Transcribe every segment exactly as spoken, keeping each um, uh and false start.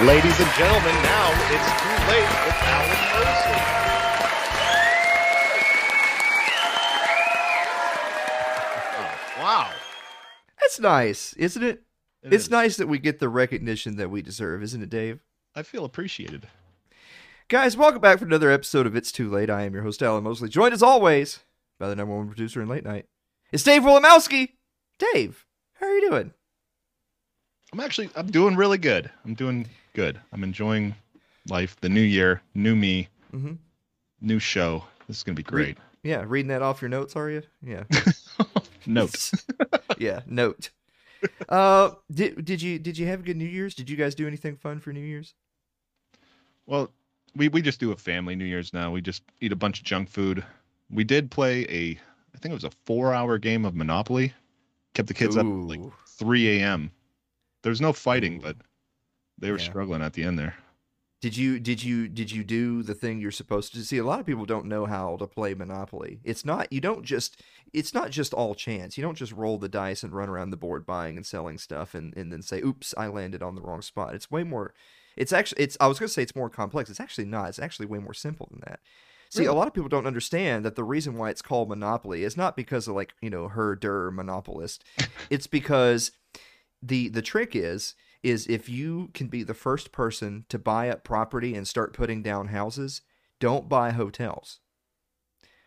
Ladies and gentlemen, now It's Too Late with Alan Mosley. Oh, wow. That's nice, isn't it? it it's is. Nice that we get the recognition that we deserve, isn't it, Dave? I feel appreciated. Guys, welcome back for another episode of It's Too Late. I am your host, Alan Mosley, joined as always by the number one producer in late night. It's Dave Wilimowski. Dave, how are you doing? I'm actually, I'm doing really good. I'm doing good. I'm enjoying life, the new year, new me, mm-hmm. new show. This is going to be great. Re- yeah. Reading that off your notes, are you? Yeah. Notes. Yeah. Note. Uh, did, did you, did you have a good New Year's? Did you guys do anything fun for New Year's? Well, we, we just do a family New Year's now. We just eat a bunch of junk food. We did play a, I think it was a four hour game of Monopoly. Kept the kids Ooh. up at like three a.m. There's no fighting, but they were yeah. struggling at the end there. Did you did you did you do the thing you're supposed to? See, a lot of people don't know how to play Monopoly. It's not you don't just it's not just all chance. You don't just roll the dice and run around the board buying and selling stuff and, and then say, oops, I landed on the wrong spot. It's way more it's actually it's I was gonna say it's more complex. It's actually not. It's actually way more simple than that. See, really? A lot of people don't understand that the reason why it's called Monopoly is not because of like, you know, her der monopolist. It's because The the trick is, is if you can be the first person to buy up property and start putting down houses, don't buy hotels.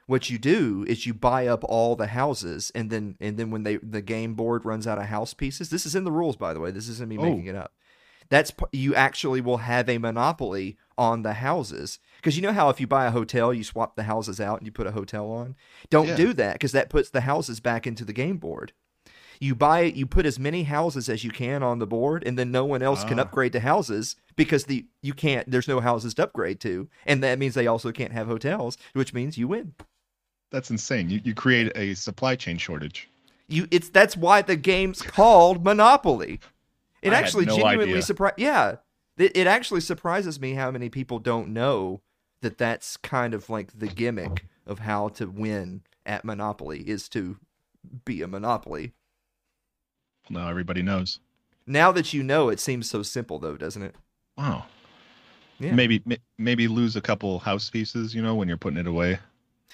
What you do is you buy up all the houses, and then and then when they the game board runs out of house pieces, this is in the rules, by the way. This isn't me oh. making it up. That's you actually will have a monopoly on the houses, because you know how if you buy a hotel, you swap the houses out and you put a hotel on. Don't yeah. do that, because that puts the houses back into the game board. You buy it, you put as many houses as you can on the board, and then no one else ah. can upgrade to houses because the you can't. There's no houses to upgrade to, and that means they also can't have hotels, which means you win. That's insane. You you create a supply chain shortage. You it's that's why the game's called Monopoly. It I actually had no genuinely surprised. Yeah, it, it actually surprises me how many people don't know that that's kind of like the gimmick of how to win at Monopoly is to be a monopoly. Now everybody knows. Now that you know, it seems so simple, though, doesn't it? Wow. Yeah. Maybe m- maybe lose a couple house pieces, you know, when you're putting it away.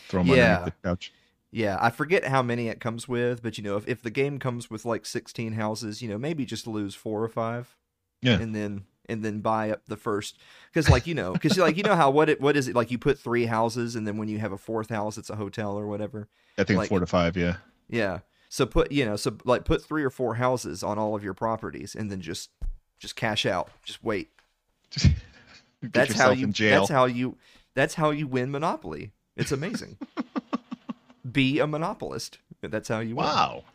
Throw them yeah. underneath the couch. Yeah, I forget how many it comes with, but, you know, if, if the game comes with, like, sixteen houses, you know, maybe just lose four or five. Yeah. And then and then buy up the first. Because, like, you know, because, like, you know how, what it what is it? Like, you put three houses, and then when you have a fourth house, it's a hotel or whatever. I think like, it's four to five, yeah. Yeah. So put, you know, so like put three or four houses on all of your properties and then just, just cash out. Just wait. Just that's how you, that's how you, that's how you win Monopoly. It's amazing. Be a monopolist. That's how you win. Wow.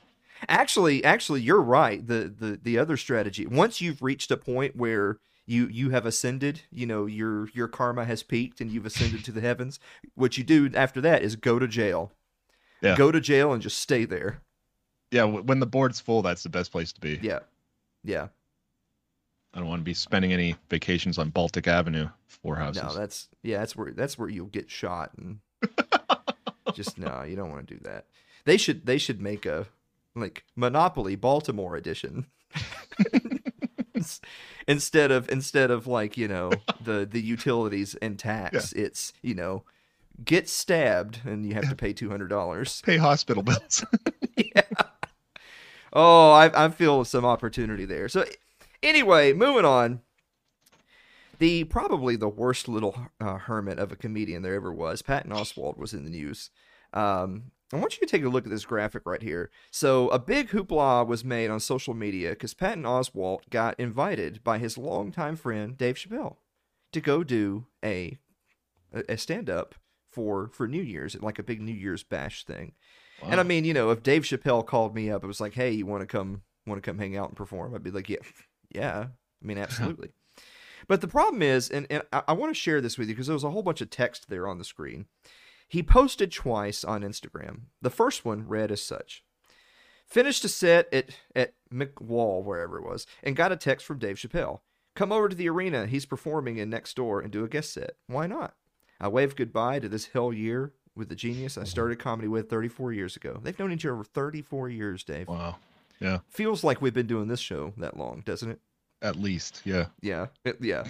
Actually, actually, you're right. The, the, the other strategy, once you've reached a point where you, you have ascended, you know, your, your karma has peaked and you've ascended to the heavens. What you do after that is go to jail, yeah. go to jail and just stay there. Yeah, when the board's full, that's the best place to be. Yeah, yeah. I don't want to be spending any vacations on Baltic Avenue, four houses. No, that's yeah, that's where that's where you'll get shot and just no, you don't want to do that. They should they should make a like Monopoly Baltimore edition instead of instead of like you know the the utilities and tax. Yeah. It's you know get stabbed and you have to pay two hundred dollars. Pay hospital bills. Yeah. Oh, I I feel some opportunity there. So anyway, moving on. The probably the worst little uh, hermit of a comedian there ever was, Patton Oswalt, was in the news. Um, I want you to take a look at this graphic right here. So a big hoopla was made on social media because Patton Oswalt got invited by his longtime friend, Dave Chappelle, to go do a a stand-up for, for New Year's, like a big New Year's bash thing. Wow. And I mean, you know, if Dave Chappelle called me up, it was like, "Hey, you want to come? Want to come hang out and perform?" I'd be like, "Yeah, yeah." I mean, absolutely. But the problem is, and, and I, I want to share this with you because there was a whole bunch of text there on the screen. He posted twice on Instagram. The first one read as such: "Finished a set at at McWall, wherever it was, and got a text from Dave Chappelle. Come over to the arena. He's performing in next door and do a guest set. Why not? I waved goodbye to this hell year with the genius I started comedy with thirty-four years ago. They've known each other for thirty-four years, Dave. Wow. Yeah. Feels like we've been doing this show that long, doesn't it? at least. Yeah. Yeah. It, yeah.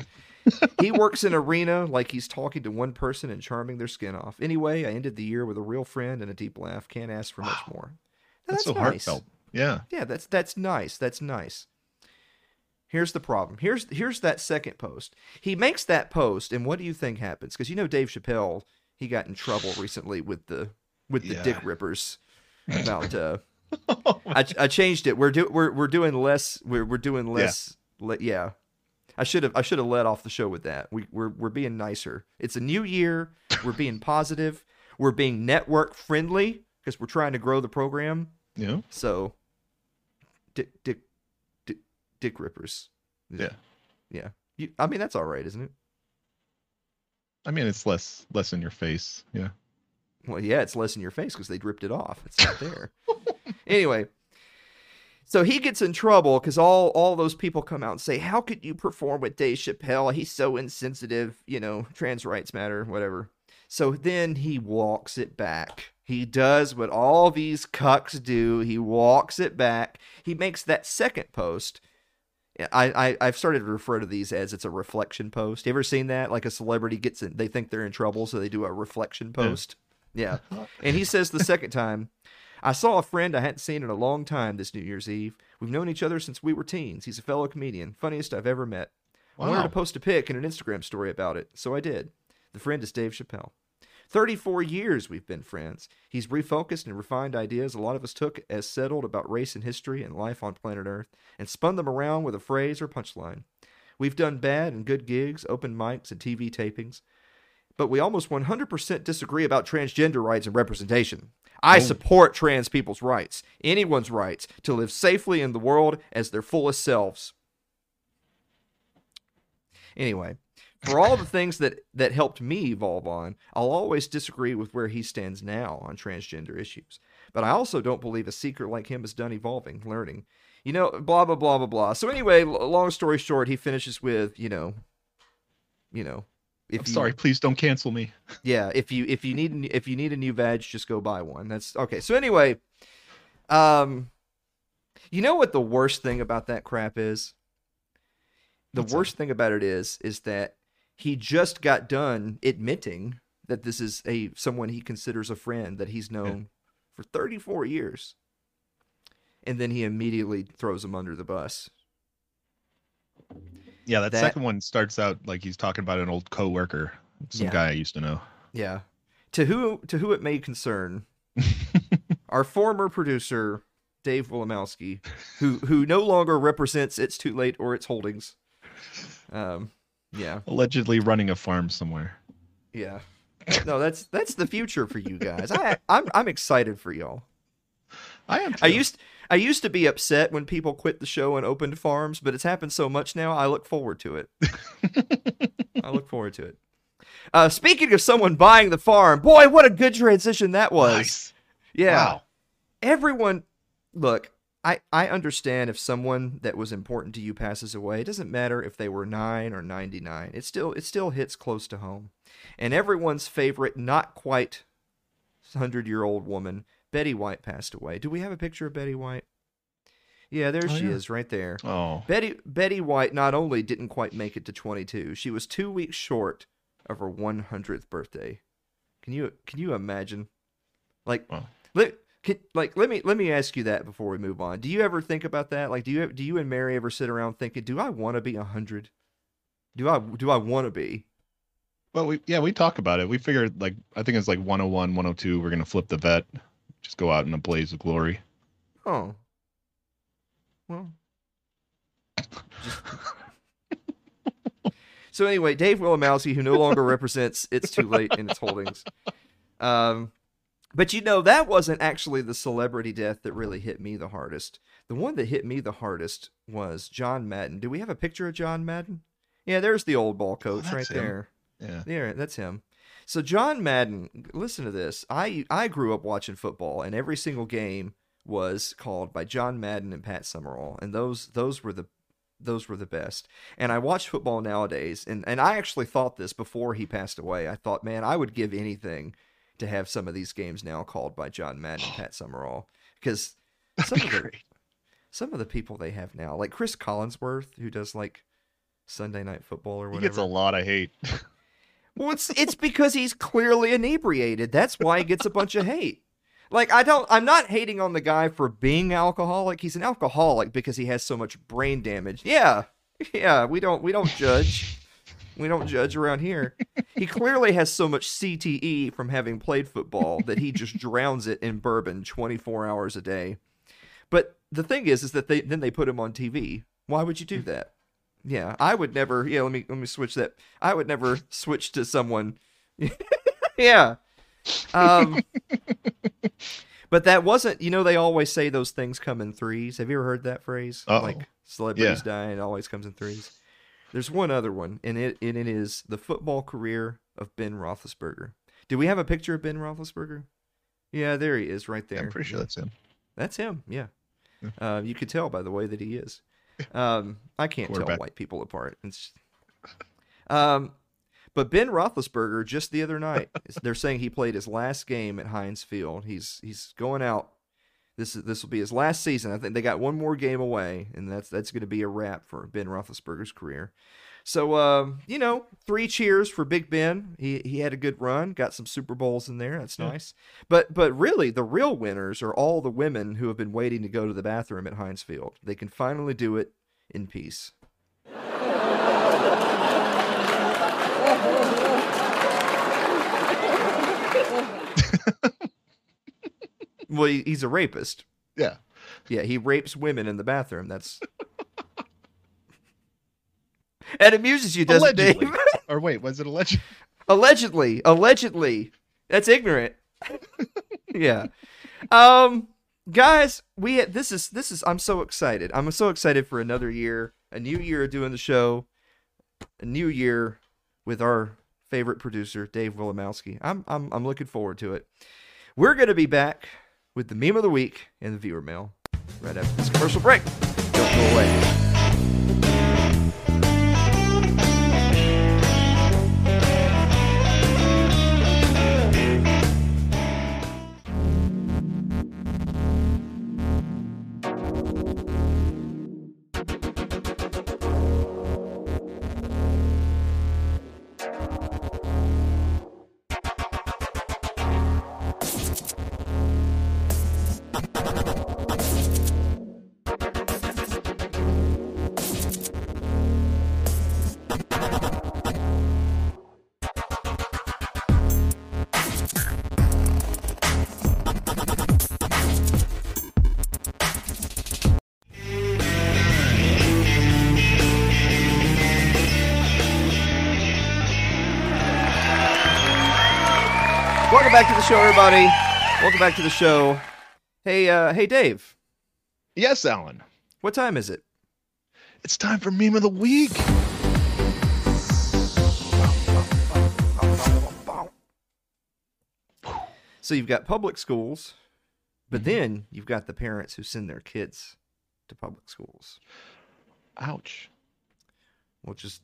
He works an arena like he's talking to one person and charming their skin off. Anyway, I ended the year with a real friend and a deep laugh. Can't ask for much wow. more. Now, that's, that's so nice. Heartfelt. Yeah. Yeah. That's, that's nice. That's nice. Here's the problem. Here's, here's that second post. He makes that post. And what do you think happens? Cause you know, Dave Chappelle, he got in trouble recently with the, with the yeah. dick rippers about, uh, oh, I, I changed it. We're do we're we're doing less. We're we're doing less. Yeah. Le, yeah. I should have I should have let off the show with that. We we're we're being nicer. It's a new year. We're being positive. We're being network friendly because we're trying to grow the program. Yeah. So, dick dick dick, dick rippers. Yeah. Yeah. You, I mean that's all right, isn't it? I mean it's less less in your face. Yeah. Well, yeah, it's less in your face because they ripped it off. It's not there. Anyway, so he gets in trouble because all, all those people come out and say, how could you perform with Dave Chappelle? He's so insensitive, you know, trans rights matter, whatever. So then he walks it back. He does what all these cucks do. He walks it back. He makes that second post. I, I, I've started to refer to these as it's a reflection post. You ever seen that? Like a celebrity gets in, they think they're in trouble, so they do a reflection post. Yeah. yeah. And he says the second time, I saw a friend I hadn't seen in a long time this New Year's Eve. We've known each other since we were teens. He's a fellow comedian, funniest I've ever met. Wow. I wanted to post a pic and an Instagram story about it, so I did. The friend is Dave Chappelle. thirty-four years we've been friends. He's refocused and refined ideas a lot of us took as settled about race and history and life on planet Earth and spun them around with a phrase or punchline. We've done bad and good gigs, open mics, and T V tapings, but we almost one hundred percent disagree about transgender rights and representation. I support trans people's rights, anyone's rights, to live safely in the world as their fullest selves. Anyway, for all the things that, that helped me evolve on, I'll always disagree with where he stands now on transgender issues. But I also don't believe a seeker like him is done evolving, learning. You know, blah, blah, blah, blah, blah. So anyway, long story short, he finishes with, you know, you know. If I'm you, sorry, please don't cancel me. Yeah, if you if you need if you need a new badge, just go buy one. That's okay. So anyway, um, you know what the worst thing about that crap is? The What's worst that? thing about it is is that he just got done admitting that this is a someone he considers a friend that he's known yeah. for thirty-four years, and then he immediately throws him under the bus. Yeah, that, that second one starts out like he's talking about an old coworker, some yeah. guy I used to know. Yeah. To who to who it may concern, our former producer, Dave Wilimowski, who who no longer represents It's Too Late or its holdings. Um, yeah. Allegedly running a farm somewhere. Yeah. No, that's that's the future for you guys. I I'm I'm excited for y'all. I am too. I used I used to be upset when people quit the show and opened farms, but it's happened so much now, I look forward to it. I look forward to it. Uh, speaking of someone buying the farm, boy, what a good transition that was. Nice. Yeah. Wow. Everyone, look, I, I understand if someone that was important to you passes away. It doesn't matter if they were nine or ninety-nine. It still, it still hits close to home. And everyone's favorite, not quite hundred-year-old woman, Betty White passed away. Do we have a picture of Betty White? Yeah, there oh, she yeah. is right there. Oh. Betty Betty White not only didn't quite make it to twenty-two, she was two weeks short of her one hundredth birthday. Can you can you imagine? Like oh. let can, like let me let me ask you that before we move on. Do you ever think about that? Like do you do you and Mary ever sit around thinking, do I want to be one hundred? Do I do I want to be? Well, we yeah, we talk about it. We figured like I think it's like one oh one, one oh two, we're going to flip the vet. Just go out in a blaze of glory. Oh. Well. Just... So anyway, Dave Wilimowski, who no longer represents It's Too Late in its holdings. Um, but you know, that wasn't actually the celebrity death that really hit me the hardest. The one that hit me the hardest was John Madden. Do we have a picture of John Madden? Yeah, there's the old ball coach oh, right him. there. Yeah. There, that's him. So John Madden, listen to this. I I grew up watching football, and every single game was called by John Madden and Pat Summerall, and those those were the those were the best. And I watch football nowadays, and, and I actually thought this before he passed away. I thought, man, I would give anything to have some of these games now called by John Madden and Pat Summerall because some of the some of the people they have now, like Cris Collinsworth, who does like Sunday Night Football or whatever. He gets a lot of hate. Well, it's it's because he's clearly inebriated. That's why he gets a bunch of hate. Like, I don't, I'm not hating on the guy for being alcoholic. He's an alcoholic because he has so much brain damage. Yeah, yeah, we don't, we don't judge. We don't judge around here. He clearly has so much C T E from having played football that he just drowns it in bourbon twenty-four hours a day. But the thing is, is that they then they put him on T V. Why would you do that? Yeah, I would never. Yeah, let me let me switch that. I would never switch to someone. Yeah. Um, but that wasn't, you know, they always say those things come in threes. Have you ever heard that phrase? Uh-oh. Like celebrities yeah. die, it always comes in threes. There's one other one, and it and it is the football career of Ben Roethlisberger. Do we have a picture of Ben Roethlisberger? Yeah, there he is, right there. I'm pretty sure that's him. That's him. Yeah. yeah. Uh, you could tell by the way that he is. Um, I can't tell white people apart. It's, um. But Ben Roethlisberger, just the other night, they're saying he played his last game at Heinz Field. He's he's going out. This is, this will be his last season. I think they got one more game away, and that's that's going to be a wrap for Ben Roethlisberger's career. So, um, you know, three cheers for Big Ben. He he had a good run, got some Super Bowls in there. That's yeah. nice. But but really, the real winners are all the women who have been waiting to go to the bathroom at Heinz Field. They can finally do it in peace. Well, he's a rapist. Yeah. Yeah, he rapes women in the bathroom. That's. It amuses you, doesn't it, Dave? Or wait, was it alleged? Allegedly. Allegedly. That's ignorant. Yeah. Um, guys, we this is this is I'm so excited. I'm so excited for another year, a new year doing the show, a new year with our favorite producer, Dave Wilimowski. I'm I'm I'm looking forward to it. We're going to be back with the meme of the week and the viewer mail right after this commercial break. Don't go away. Welcome back to the show, everybody. Welcome back to the show. Hey, uh, hey, Dave. Yes, Alan. What time is it? It's time for Meme of the Week. So you've got public schools, but then you've got the parents who send their kids to public schools. Ouch. Well, just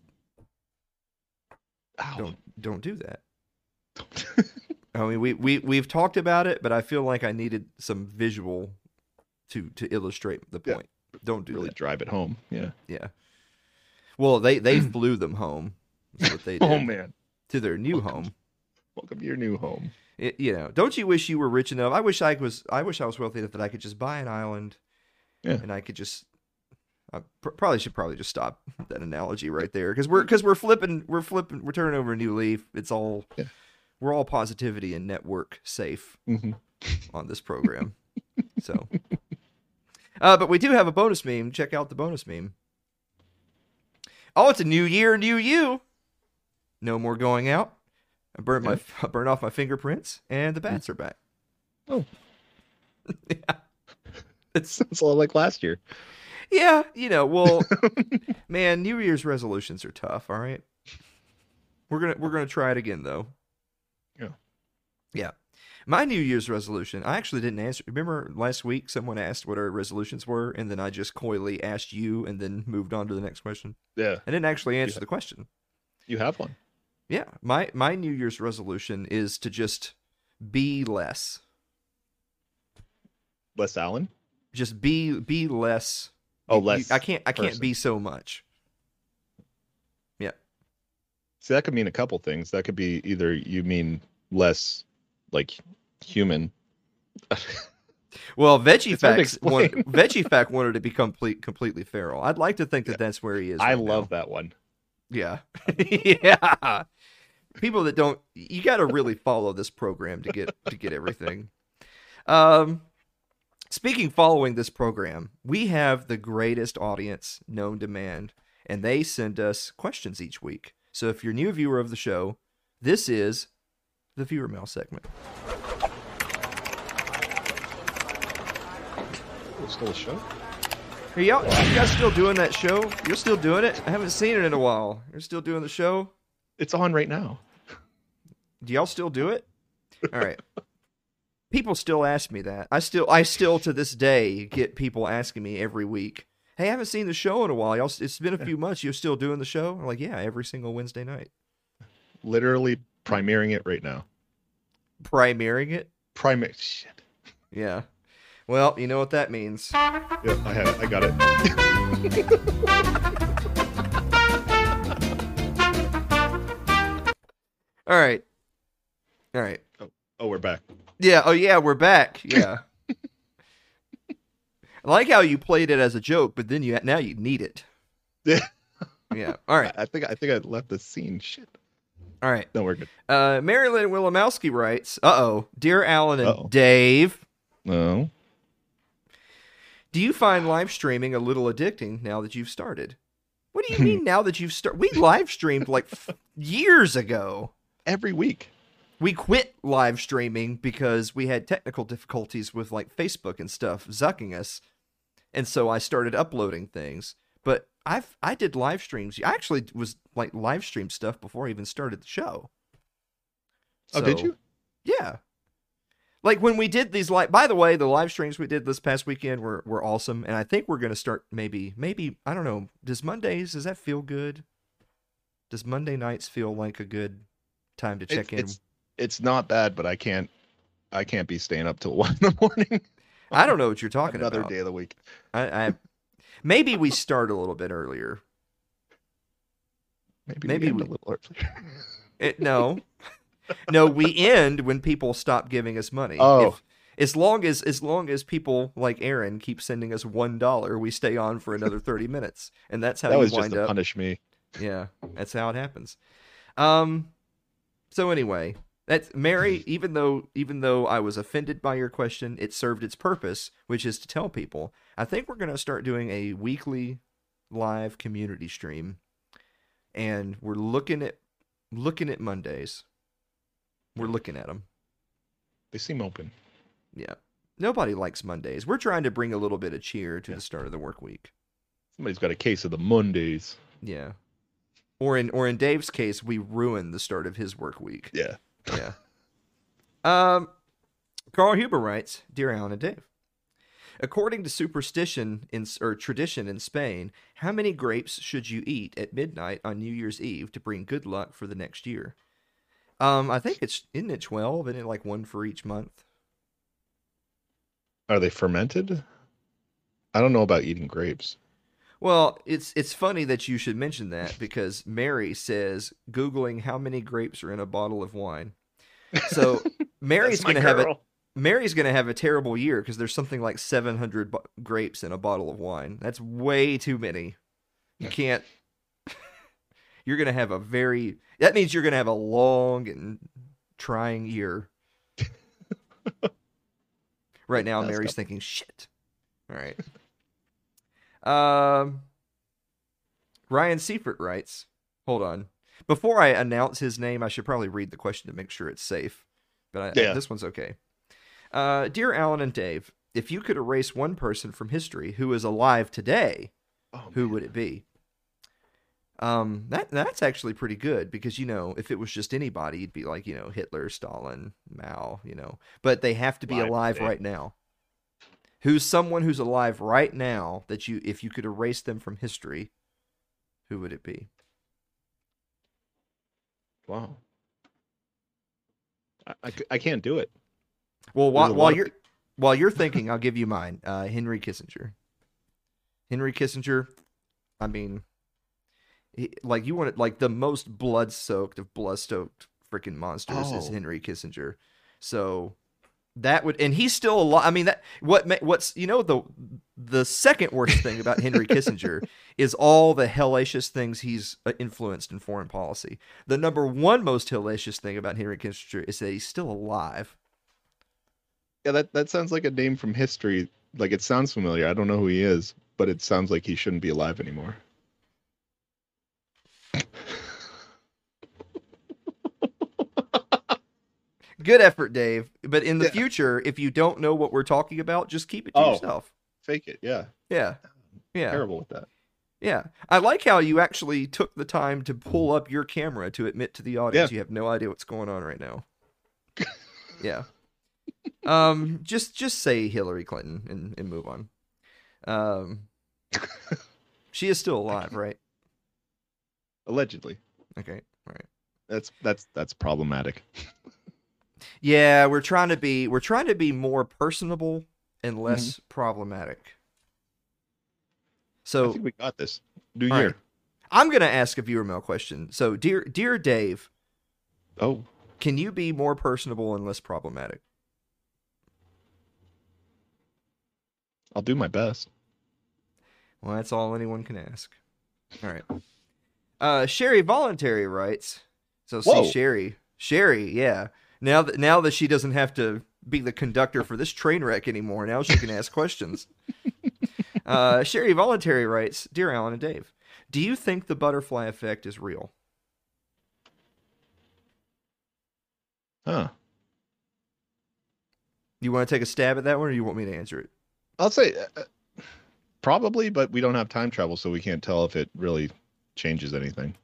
Ow. don't don't do that. I mean, we, we, we've talked about it, but I feel like I needed some visual to to illustrate the point. Yeah, Don't do really that. drive it home. Yeah. Yeah. Well, they, they flew them home. That's what they did. Oh, man. To their new welcome, home. Welcome to your new home. It, you know, don't you wish you were rich enough? I wish I was I wish I was wealthy enough that I could just buy an island yeah. and I could just I pr- probably should probably just stop that analogy right there because we're because we're flipping we're flipping we're turning over a new leaf. It's all yeah. We're all positivity and network safe mm-hmm. on this program. So, uh, but we do have a bonus meme. Check out the bonus meme. Oh, it's a new year, new you. No more going out. I burned my, I burned off my fingerprints, and the bats are back. Oh, yeah. It sounds a lot like last year. Yeah, you know. Well, man, New Year's resolutions are tough. All right, we're gonna we're gonna try it again though. Yeah. My New Year's resolution, I actually didn't answer. Remember last week someone asked what our resolutions were, and then I just coyly asked you and then moved on to the next question? Yeah. I didn't actually answer have, the question. You have one. Yeah. My my New Year's resolution is to just be less. Less Alan? Just be be less. Oh, less. You, I can't. I can't person. be so much. Yeah. See, that could mean a couple things. That could be either you mean less, like human. Well, Veggie Facts want, Veggie Fact wanted to be complete, completely feral. I'd like to think that yeah. that's where he is. Right I love now. that one. Yeah, yeah. People that don't, you got to really follow this program to get to get everything. Um, speaking following this program, we have the greatest audience known to man, and they send us questions each week. So if you're a new viewer of the show, this is the viewer mail segment. Still a show? Are y'all, you guys still doing that show? You're still doing it? I haven't seen it in a while. You're still doing the show? It's on right now. Do y'all still do it? All right. People still ask me that. I still, I still to this day get people asking me every week, "Hey, I haven't seen the show in a while. Y'all, it's been a few months. You're still doing the show?" I'm like, "Yeah, every single Wednesday night." Literally premiering it right now. Premiering it? Primary shit. Yeah. Well, you know what that means. Yep, I have it. I got it. All right. All right. Oh, oh, we're back. Yeah. Oh, yeah, we're back. Yeah. I like how you played it as a joke, but then you now you need it. Yeah. Yeah. All right. I think I think I left the scene. Shit. All right. No, we're good. Uh, Marilyn Wilimowski writes, "Uh-oh, dear Alan and Uh-oh. Dave. No. Do you find live streaming a little addicting now that you've started?" What do you mean now that you've started? We live streamed like f- years ago. Every week. We quit live streaming because we had technical difficulties with like Facebook and stuff zucking us. And so I started uploading things. But I've I did live streams. I actually was like live stream stuff before I even started the show. So, oh, did you? Yeah. Like when we did these live, by the way, the live streams we did this past weekend were, were awesome. And I think we're going to start maybe, maybe, I don't know. Does Mondays, does that feel good? Does Monday nights feel like a good time to check it's, in? It's, it's not bad, but I can't, I can't be staying up till one in the morning. I don't know what you're talking Another about. Another day of the week. I, I Maybe we start a little bit earlier. Maybe, maybe we end we, a little earlier. It, no. No, we end when people stop giving us money. Oh, if, as long as as long as people like Aaron keep sending us one dollar, we stay on for another thirty minutes, and that's how that you was wind just to up. Punish me. Yeah, that's how it happens. Um, so anyway, that's Mary. Even though even though I was offended by your question, it served its purpose, which is to tell people. I think we're going to start doing a weekly live community stream, and we're looking at looking at Mondays. We're looking at them. They seem open. Yeah. Nobody likes Mondays. We're trying to bring a little bit of cheer to yeah. the start of the work week. Somebody's got a case of the Mondays. Yeah. Or in or in Dave's case, we ruin the start of his work week. Yeah. Yeah. um, Carl Huber writes, "Dear Alan and Dave, according to superstition in, or tradition in Spain, how many grapes should you eat at midnight on New Year's Eve to bring good luck for the next year?" Um, I think it's, isn't it twelve? Isn't it like one for each month? Are they fermented? I don't know about eating grapes. Well, it's it's funny that you should mention that because Mary says, Googling how many grapes are in a bottle of wine. So Mary's going to have a, Mary's going to have a terrible year because there's something like seven hundred bo- grapes in a bottle of wine. That's way too many. You can't. You're going to have a very... That means you're going to have a long and trying year. Right now, That's Mary's tough. thinking, shit. All right. Um, Ryan Seifert writes... Hold on. Before I announce his name, I should probably read the question to make sure it's safe. But I, yeah. this one's okay. Uh, Dear Alan and Dave, if you could erase one person from history who is alive today, oh, who man. would it be? Um, that that's actually pretty good because, you know, if it was just anybody, you'd be like, you know, Hitler, Stalin, Mao, you know, but they have to be alive, alive right now. Who's someone who's alive right now that you, if you could erase them from history, who would it be? Wow. I, I, I can't do it. Well, while, while you're, of... While you're thinking, I'll give you mine. Uh, Henry Kissinger. Henry Kissinger, I mean, he, like you want to, like the most blood-soaked of blood-soaked freaking monsters oh. is Henry Kissinger. So that would, and he's still alive. I mean, that what what's you know the the second worst thing about Henry Kissinger is all the hellacious things he's influenced in foreign policy. The number one most hellacious thing about Henry Kissinger is that he's still alive. Yeah, that, that sounds like a name from history. Like, it sounds familiar. I don't know who he is, but it sounds like he shouldn't be alive anymore. Good effort, Dave. But in the yeah. future, if you don't know what we're talking about, just keep it to oh, yourself. Fake it, yeah. Yeah. yeah. I'm terrible with that. Yeah. I like how you actually took the time to pull up your camera to admit to the audience yeah. you have no idea what's going on right now. Yeah. Um, just, just say Hillary Clinton and, and move on. Um, she is still alive, right? Allegedly. Okay. All right. That's, that's, that's problematic. Yeah. We're trying to be, we're trying to be more personable and less mm-hmm. problematic. So I think we got this. New year. Right. I'm going to ask a viewer mail question. So dear, dear Dave. Oh, can you be more personable and less problematic? I'll do my best. Well, that's all anyone can ask. All right. Uh, Sherry Voluntary writes. So Whoa. see Sherry. Sherry, yeah. Now that now that she doesn't have to be the conductor for this train wreck anymore, now she can ask questions. Uh, Sherry Voluntary writes, "Dear Alan and Dave, do you think the butterfly effect is real?" Huh. You want to take a stab at that one, or you want me to answer it? I'll say uh, probably, but we don't have time travel, so we can't tell if it really changes anything.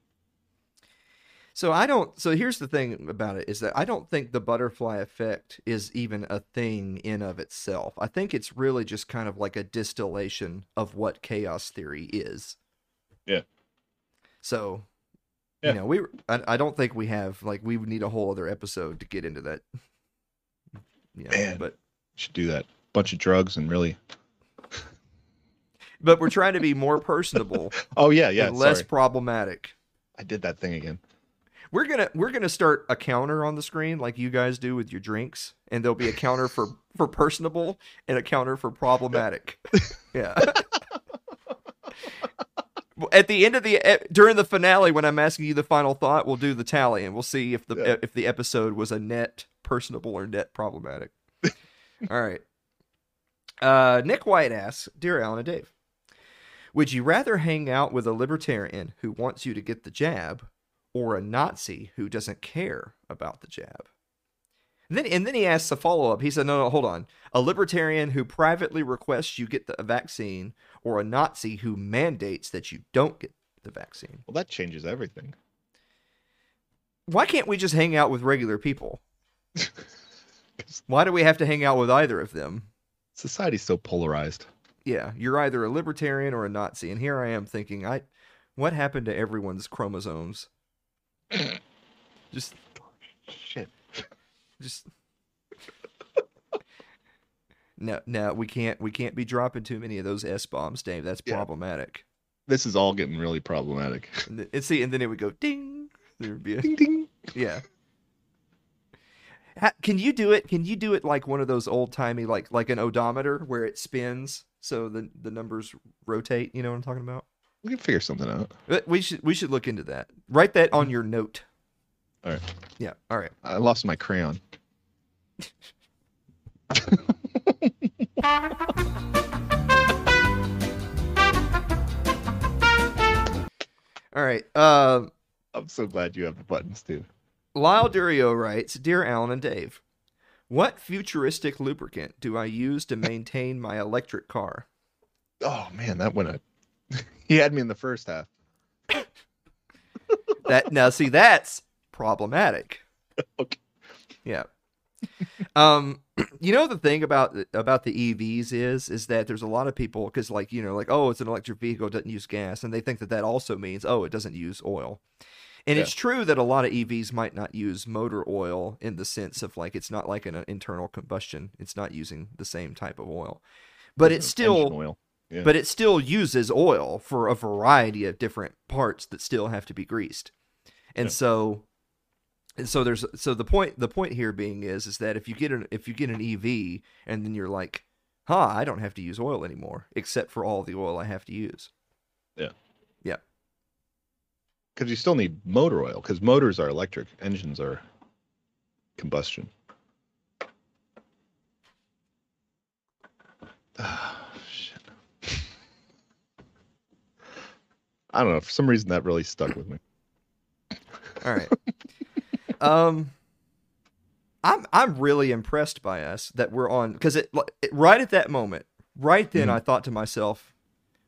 So I don't. So here's the thing about it is that I don't think the butterfly effect is even a thing in of itself. I think it's really just kind of like a distillation of what chaos theory is. Yeah. So, yeah. you know, we. I, I don't think we have like we would need a whole other episode to get into that. Yeah, Man, but should do that. Bunch of drugs and really but we're trying to be more personable oh yeah yeah and less sorry. problematic. I did that thing again. We're gonna we're gonna start a counter on the screen like you guys do with your drinks, and there'll be a counter for for personable and a counter for problematic. Yeah. At the end of the at, during the finale, when I'm asking you the final thought, we'll do the tally and we'll see if the yeah. if the episode was a net personable or net problematic. All right. Uh, Nick White asks, "Dear Alan and Dave, would you rather hang out with a libertarian who wants you to get the jab or a Nazi who doesn't care about the jab?" And then, and then he asks a follow-up. He said, no, no, hold on. A libertarian who privately requests you get the vaccine or a Nazi who mandates that you don't get the vaccine. Well, that changes everything. Why can't we just hang out with regular people? Why do we have to hang out with either of them? Society's so polarized. Yeah, you're either a libertarian or a Nazi, and here I am thinking, I, what happened to everyone's chromosomes? Just shit. Just no, no, we can't, we can't be dropping too many of those S-bombs, Dave. That's yeah. problematic. This is all getting really problematic. And, th- and see, and then it would go ding. There would be a ding, ding. Yeah. Can you do it? Can you do it like one of those old timey, like like an odometer where it spins so the, the numbers rotate? You know what I'm talking about? We can figure something out. We should we should look into that. Write that on your note. All right. Yeah. All right. I lost my crayon. All right. Uh, I'm so glad you have the buttons too. Lyle Durio writes, "Dear Alan and Dave, what futuristic lubricant do I use to maintain my electric car?" Oh, man, that went a... He had me in the first half. That now, see, that's problematic. Okay. Yeah. Um, you know, the thing about about the E Vs is is that there's a lot of people, because like, you know, like, oh, it's an electric vehicle, it doesn't use gas, and they think that that also means, oh, it doesn't use oil. And yeah. it's true that a lot of E Vs might not use motor oil in the sense of like, it's not like an internal combustion. It's not using the same type of oil, but it's still oil. Yeah. But it still uses oil for a variety of different parts that still have to be greased. And yeah. so, and so there's, so the point, the point here being is, is that if you get an, if you get an E V and then you're like, huh, I don't have to use oil anymore, except for all the oil I have to use. Yeah. Yeah. Because you still need motor oil, because motors are electric, engines are combustion. Ah, oh, shit. I don't know. For some reason, that really stuck with me. All right. um. I'm I'm really impressed by us that we're on, because it, it right at that moment, right then mm-hmm. I thought to myself,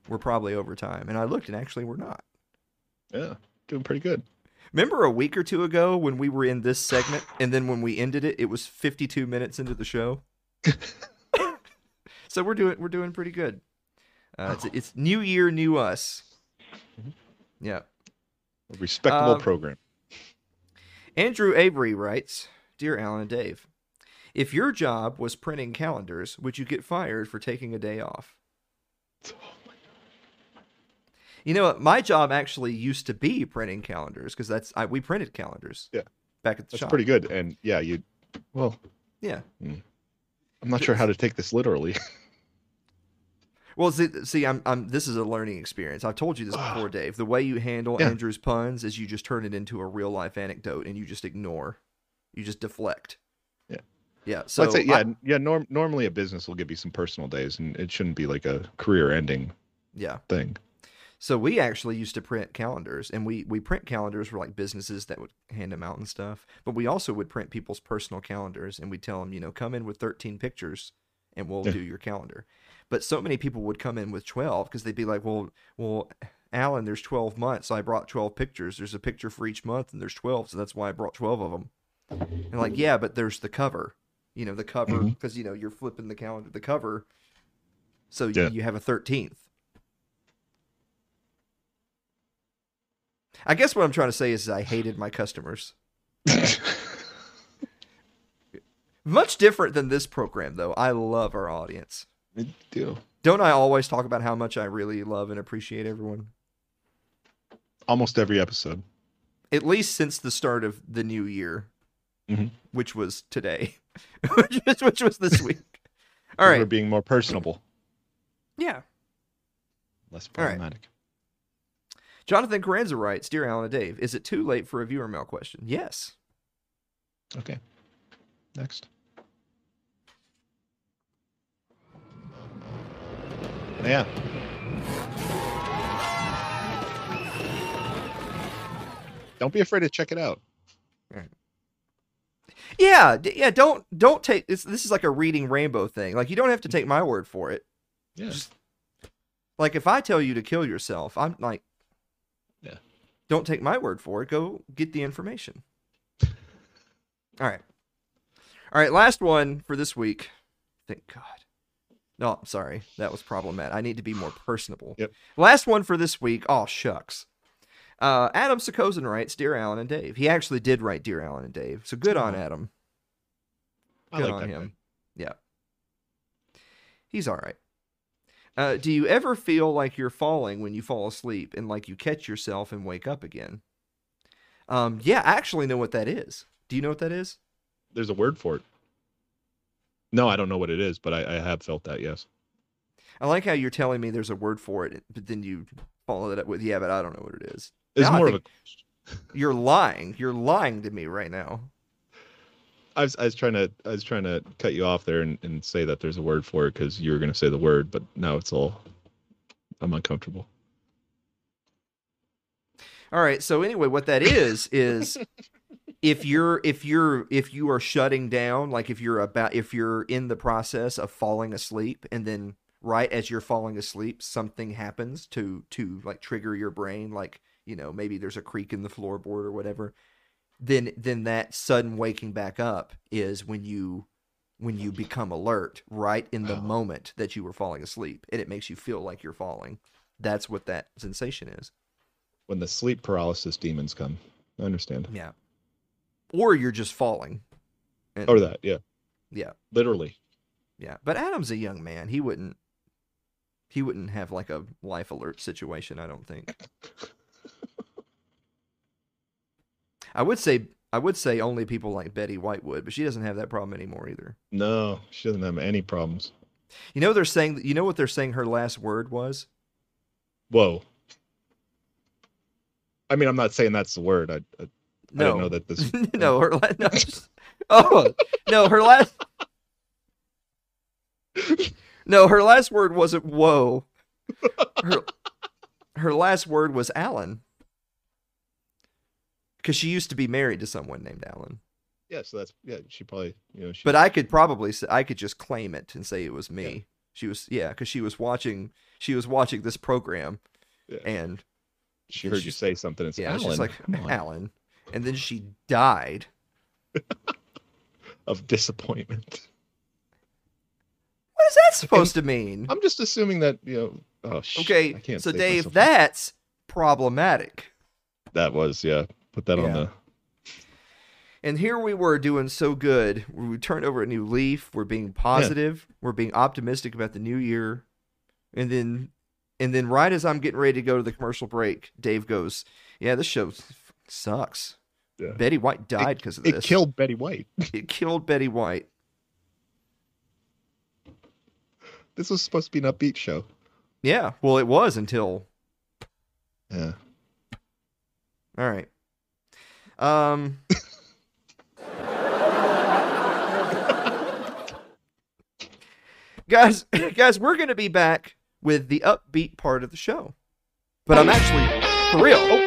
we're probably over time, and I looked and actually we're not. Yeah, doing pretty good. Remember a week or two ago when we were in this segment, and then when we ended it, it was fifty-two minutes into the show. So we're doing we're doing pretty good. Uh, it's it's new year, new us. Mm-hmm. Yeah, a respectable um, program. Andrew Avery writes. Dear Alan and Dave, if your job was printing calendars, would you get fired for taking a day off? Oh my God. You know, my job actually used to be printing calendars, because that's I, we printed calendars. Yeah, back at the that's shop. That's pretty good, and yeah, you. Well, yeah. I'm not sure how to take this literally. Well, see, see I'm, I'm. This is a learning experience. I've told you this before, Dave. The way you handle yeah. Andrew's puns is you just turn it into a real life anecdote, and you just ignore. You just deflect. Yeah. Yeah. So I'd say, yeah. I, yeah. Norm, normally a business will give you some personal days, and it shouldn't be like a career ending yeah. thing. So we actually used to print calendars, and we, we print calendars for like businesses that would hand them out and stuff. But we also would print people's personal calendars, and we'd tell them, you know, come in with thirteen pictures and we'll yeah. do your calendar. But so many people would come in with twelve, because they'd be like, well, well, Alan, there's twelve months. So I brought twelve pictures. There's a picture for each month, and there's twelve. So that's why I brought twelve of them. And like, yeah, but there's the cover, you know, the cover, because, mm-hmm. you know, you're flipping the calendar, the cover. So yeah. you, you have a thirteenth. I guess what I'm trying to say is I hated my customers. Much different than this program, though. I love our audience. I do. Don't I always talk about how much I really love and appreciate everyone? Almost every episode. At least since the start of the new year. Mm-hmm. Which was today, which, was, which was this week. All right. We're being more personable. Yeah. Less problematic. Right. Jonathan Carranza writes, Dear Alan and Dave, is it too late for a viewer mail question? Yes. Okay. Next. Yeah. Don't be afraid to check it out. All right. Yeah, yeah. Don't don't take this. This is like a Reading Rainbow thing. Like, you don't have to take my word for it. Yeah. Just, like, if I tell you to kill yourself, I'm like, yeah. Don't take my word for it. Go get the information. All right, all right. Last one for this week. Thank God. No, I'm sorry. That was problematic. I need to be more personable. Yep. Last one for this week. Oh shucks. Uh, Adam Sokozin writes, Dear Alan and Dave. He actually did write Dear Alan and Dave. So good on Adam. Good I like on that him. Guy. Yeah. He's all right. Uh, do you ever feel like you're falling when you fall asleep and like you catch yourself and wake up again? Um, yeah, I actually know what that is. Do you know what that is? There's a word for it. No, I don't know what it is, but I, I have felt that, yes. I like how you're telling me there's a word for it, but then you follow that up with, yeah, but I don't know what it is. It's now more of a. You're lying. You're lying to me right now. I was I was trying to I was trying to cut you off there and, and say that there's a word for it because you were going to say the word, but now it's all. I'm uncomfortable. All right. So anyway, what that is is if you're if you're if you are shutting down, like if you're about if you're in the process of falling asleep, and then right as you're falling asleep, something happens to to like trigger your brain, like. You know, maybe there's a creak in the floorboard or whatever. Then, then that sudden waking back up is when you, when you become alert right in the oh. moment that you were falling asleep, and it makes you feel like you're falling. That's what that sensation is. When the sleep paralysis demons come. I understand. Yeah. Or you're just falling. And, or that, yeah. Yeah. Literally. Yeah. But Adam's a young man. He wouldn't he wouldn't have like a life alert situation, I don't think. I would say I would say only people like Betty White would, but she doesn't have that problem anymore either. No, she doesn't have any problems. You know they're saying you know what they're saying her last word was? Whoa. I mean, I'm not saying that's the word. I, I, no. I don't know that this No, her last no, Oh, no, her last No, her last word wasn't whoa. Her, her last word was Alan. Because she used to be married to someone named Alan. Yeah, so that's yeah. She probably you know. She, but I could probably say, I could just claim it and say it was me. Yeah. She was yeah, because she was watching she was watching this program, yeah. and she and heard she, you say something. And said, yeah, Alan, she's like Alan, and then she died of disappointment. What is that supposed to mean? I'm just assuming that you know. Oh, shit, okay, I can't so Dave, myself. That's problematic. That was yeah. Put that yeah. on the. And here we were doing so good. We turned over a new leaf. We're being positive. Yeah. We're being optimistic about the new year. And then and then right as I'm getting ready to go to the commercial break, Dave goes, yeah, this show sucks. Yeah. Betty White died because of this. It killed Betty White. It killed Betty White. This was supposed to be an upbeat show. Yeah. Well, it was until. Yeah. All right. Um... Guys, guys, we're going to be back with the upbeat part of the show. But I'm actually, for real, oh,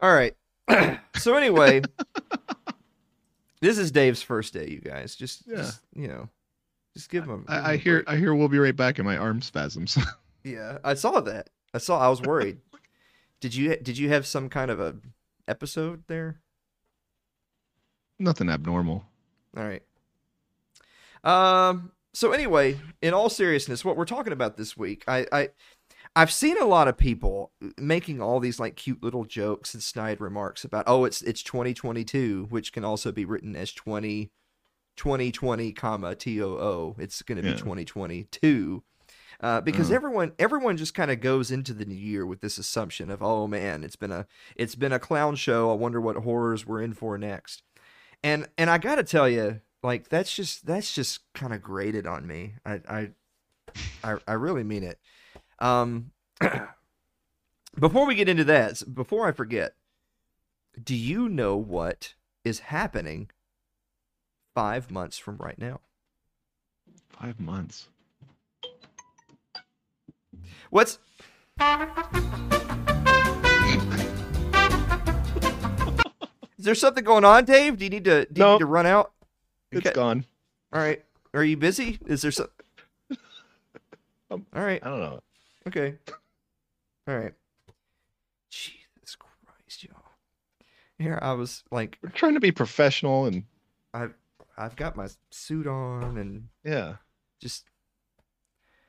All right. So anyway... This is Dave's first day, you guys. Just, yeah. just you know, just give him. I, I hear, I hear. We'll be right back in my arm spasms. Yeah, I saw that. I saw. I was worried. Did you? Did you have some kind of a episode there? Nothing abnormal. All right. Um. So anyway, in all seriousness, what we're talking about this week, I, I, I've seen a lot of people making all these like cute little jokes and snide remarks about, oh, it's it's twenty twenty-two, which can also be written as twenty twenty, comma T O O. It's going to be yeah. twenty twenty-two uh, because oh. everyone everyone just kind of goes into the new year with this assumption of, oh man, it's been a it's been a clown show. I wonder what horrors we're in for next. And and I got to tell you, like that's just that's just kind of grated on me. I I I, I really mean it. Um, before we get into that, before I forget, do you know what is happening five months from right now? Five months. What's... Is there something going on, Dave? Do you need to, do you nope. need to run out? It's okay. Gone. All right. Are you busy? Is there some... um, All right. I don't know. Okay. All right. Jesus Christ, y'all. Here I was like we're trying to be professional and I've I've got my suit on and yeah. Just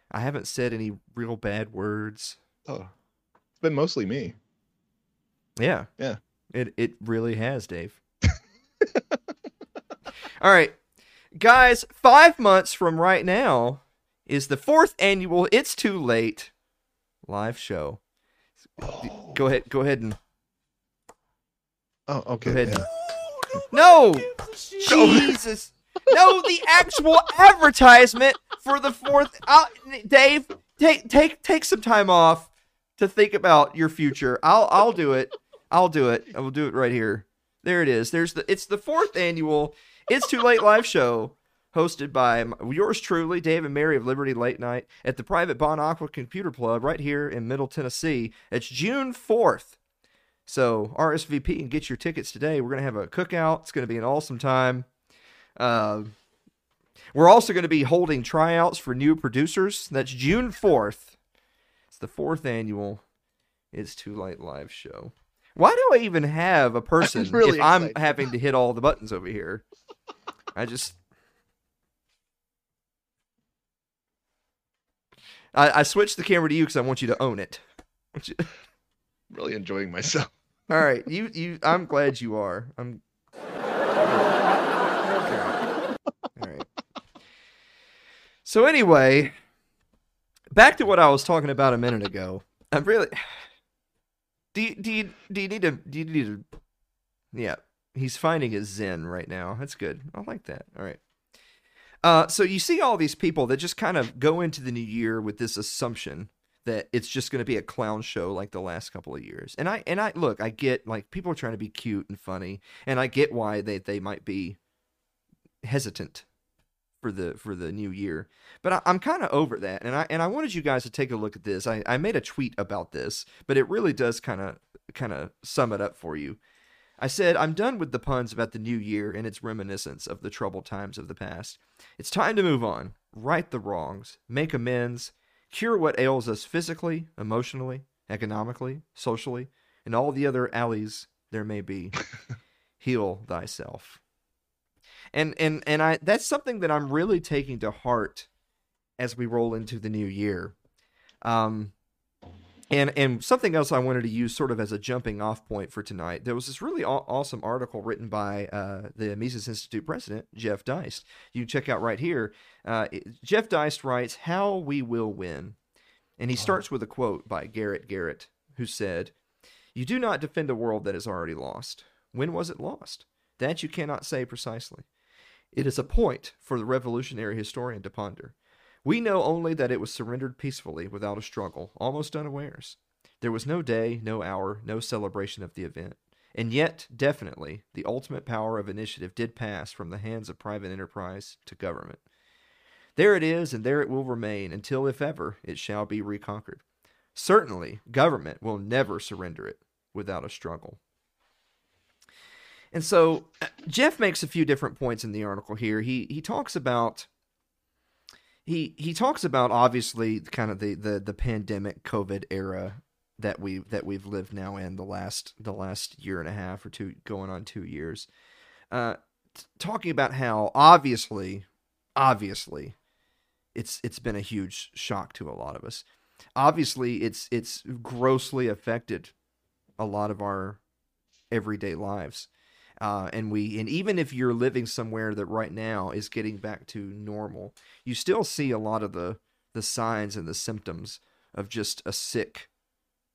I haven't said any real bad words. Oh. It's been mostly me. Yeah. Yeah. It it really has, Dave. All right. Guys, five months from right now is the fourth annual It's Too Late live show. Oh. Go ahead, go ahead and. Oh, okay. Go ahead. Yeah. No, Jesus, no, the actual advertisement for the fourth. Uh, Dave, take take take some time off. to think about your future. I'll I'll do it. I'll do it. I will do it right here. There it is. There's the. It's the fourth annual It's Too Late live show, hosted by yours truly, Dave and Mary of Liberty Late Night, at the private Bon Aqua Computer Club right here in Middle Tennessee. It's June fourth. So R S V P and get your tickets today. We're going to have a cookout. It's going to be an awesome time. Uh, we're also going to be holding tryouts for new producers. That's June fourth. It's the fourth annual It's Too Late live show. Why do I even have a person I'm really if excited. I'm having to hit all the buttons over here? I just... I, I switched the camera to you because I want you to own it. You... Really enjoying myself. All right, you, you. I'm glad you are. I'm. All right. All right. So anyway, back to what I was talking about a minute ago. I'm really. Do you, do you, do you need to do you need to? Yeah, he's finding his zen right now. That's good. I like that. All right. Uh, so you see all these people that just kind of go into the new year with this assumption that it's just going to be a clown show like the last couple of years. And I and I look, I get like people are trying to be cute and funny, and I get why they, they might be hesitant for the for the new year. But I, I'm kind of over that, and I and I wanted you guys to take a look at this. I, I made a tweet about this, but it really does kind of kind of sum it up for you. I said, I'm done with the puns about the new year and its reminiscence of the troubled times of the past. It's time to move on, right the wrongs, make amends, cure what ails us physically, emotionally, economically, socially, and all the other alleys there may be. Heal thyself. And and and I that's something that I'm really taking to heart as we roll into the new year. Um And and something else I wanted to use sort of as a jumping off point for tonight. There was this really aw- awesome article written by uh, the Mises Institute president, Jeff Deist. You check out right here. Uh, it, Jeff Deist writes, "How we will win." And he starts with a quote by Garrett Garrett, who said, "You do not defend a world that is already lost. When was it lost? That you cannot say precisely. It is a point for the revolutionary historian to ponder. We know only that it was surrendered peacefully, without a struggle, almost unawares. There was no day, no hour, no celebration of the event. And yet, definitely, the ultimate power of initiative did pass from the hands of private enterprise to government. There it is, and there it will remain, until, if ever, it shall be reconquered. Certainly, government will never surrender it without a struggle." And so, Jeff makes a few different points in the article here. He he talks about... He he talks about obviously kind of the, the, the pandemic COVID era that we that we've lived now in the last the last year and a half or two, going on two years, uh, t- talking about how obviously obviously it's it's been a huge shock to a lot of us. Obviously, it's it's grossly affected a lot of our everyday lives, uh, and we and even if you're living somewhere that right now is getting back to normal, you still see a lot of the, the signs and the symptoms of just a sick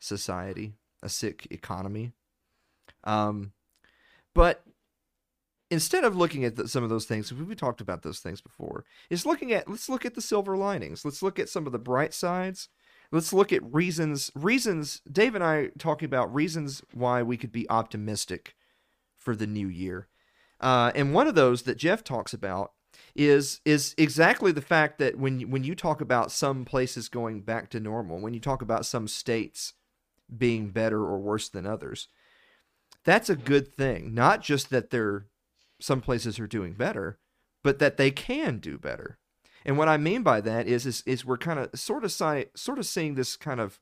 society, a sick economy. Um, but instead of looking at the, some of those things, we talked about those things before, is looking at, let's look at the silver linings. Let's look at some of the bright sides. Let's look at reasons, reasons, Dave and I are talking about reasons why we could be optimistic for the new year. Uh, and one of those that Jeff talks about is is exactly the fact that when when you talk about some places going back to normal, when you talk about some states being better or worse than others, that's a good thing. Not just that they're some places are doing better, but that they can do better. And what I mean by that is is, is we're kind of sort of si- sort of seeing this kind of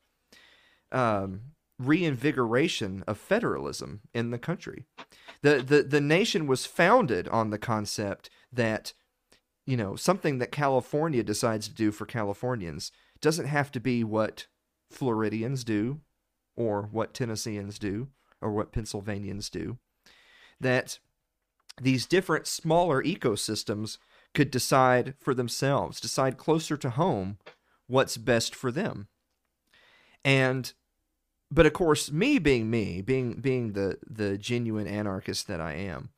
um, reinvigoration of federalism in the country. The the the nation was founded on the concept that, you know, something that California decides to do for Californians doesn't have to be what Floridians do or what Tennesseans do or what Pennsylvanians do. That these different smaller ecosystems could decide for themselves, decide closer to home what's best for them. And but of course, me being me, being being the the genuine anarchist that I am,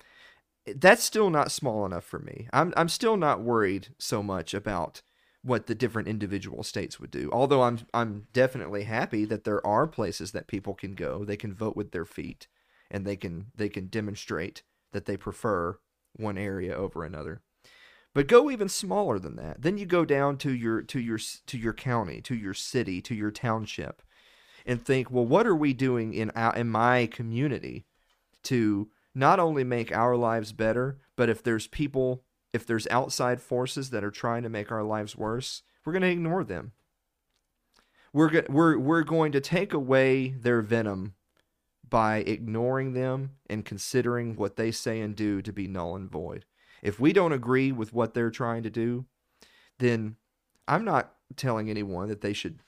that's still not small enough for me. I'm I'm still not worried so much about what the different individual states would do. Although I'm I'm definitely happy that there are places that people can go, they can vote with their feet, and they can they can demonstrate that they prefer one area over another. But go even smaller than that. Then you go down to your to your to your county, to your city, to your township, and think, well, what are we doing in our, in my community to not only make our lives better, but if there's people, if there's outside forces that are trying to make our lives worse, we're going to ignore them. We're go- we're we're going to take away their venom by ignoring them and considering what they say and do to be null and void. If we don't agree with what they're trying to do, then I'm not telling anyone that they should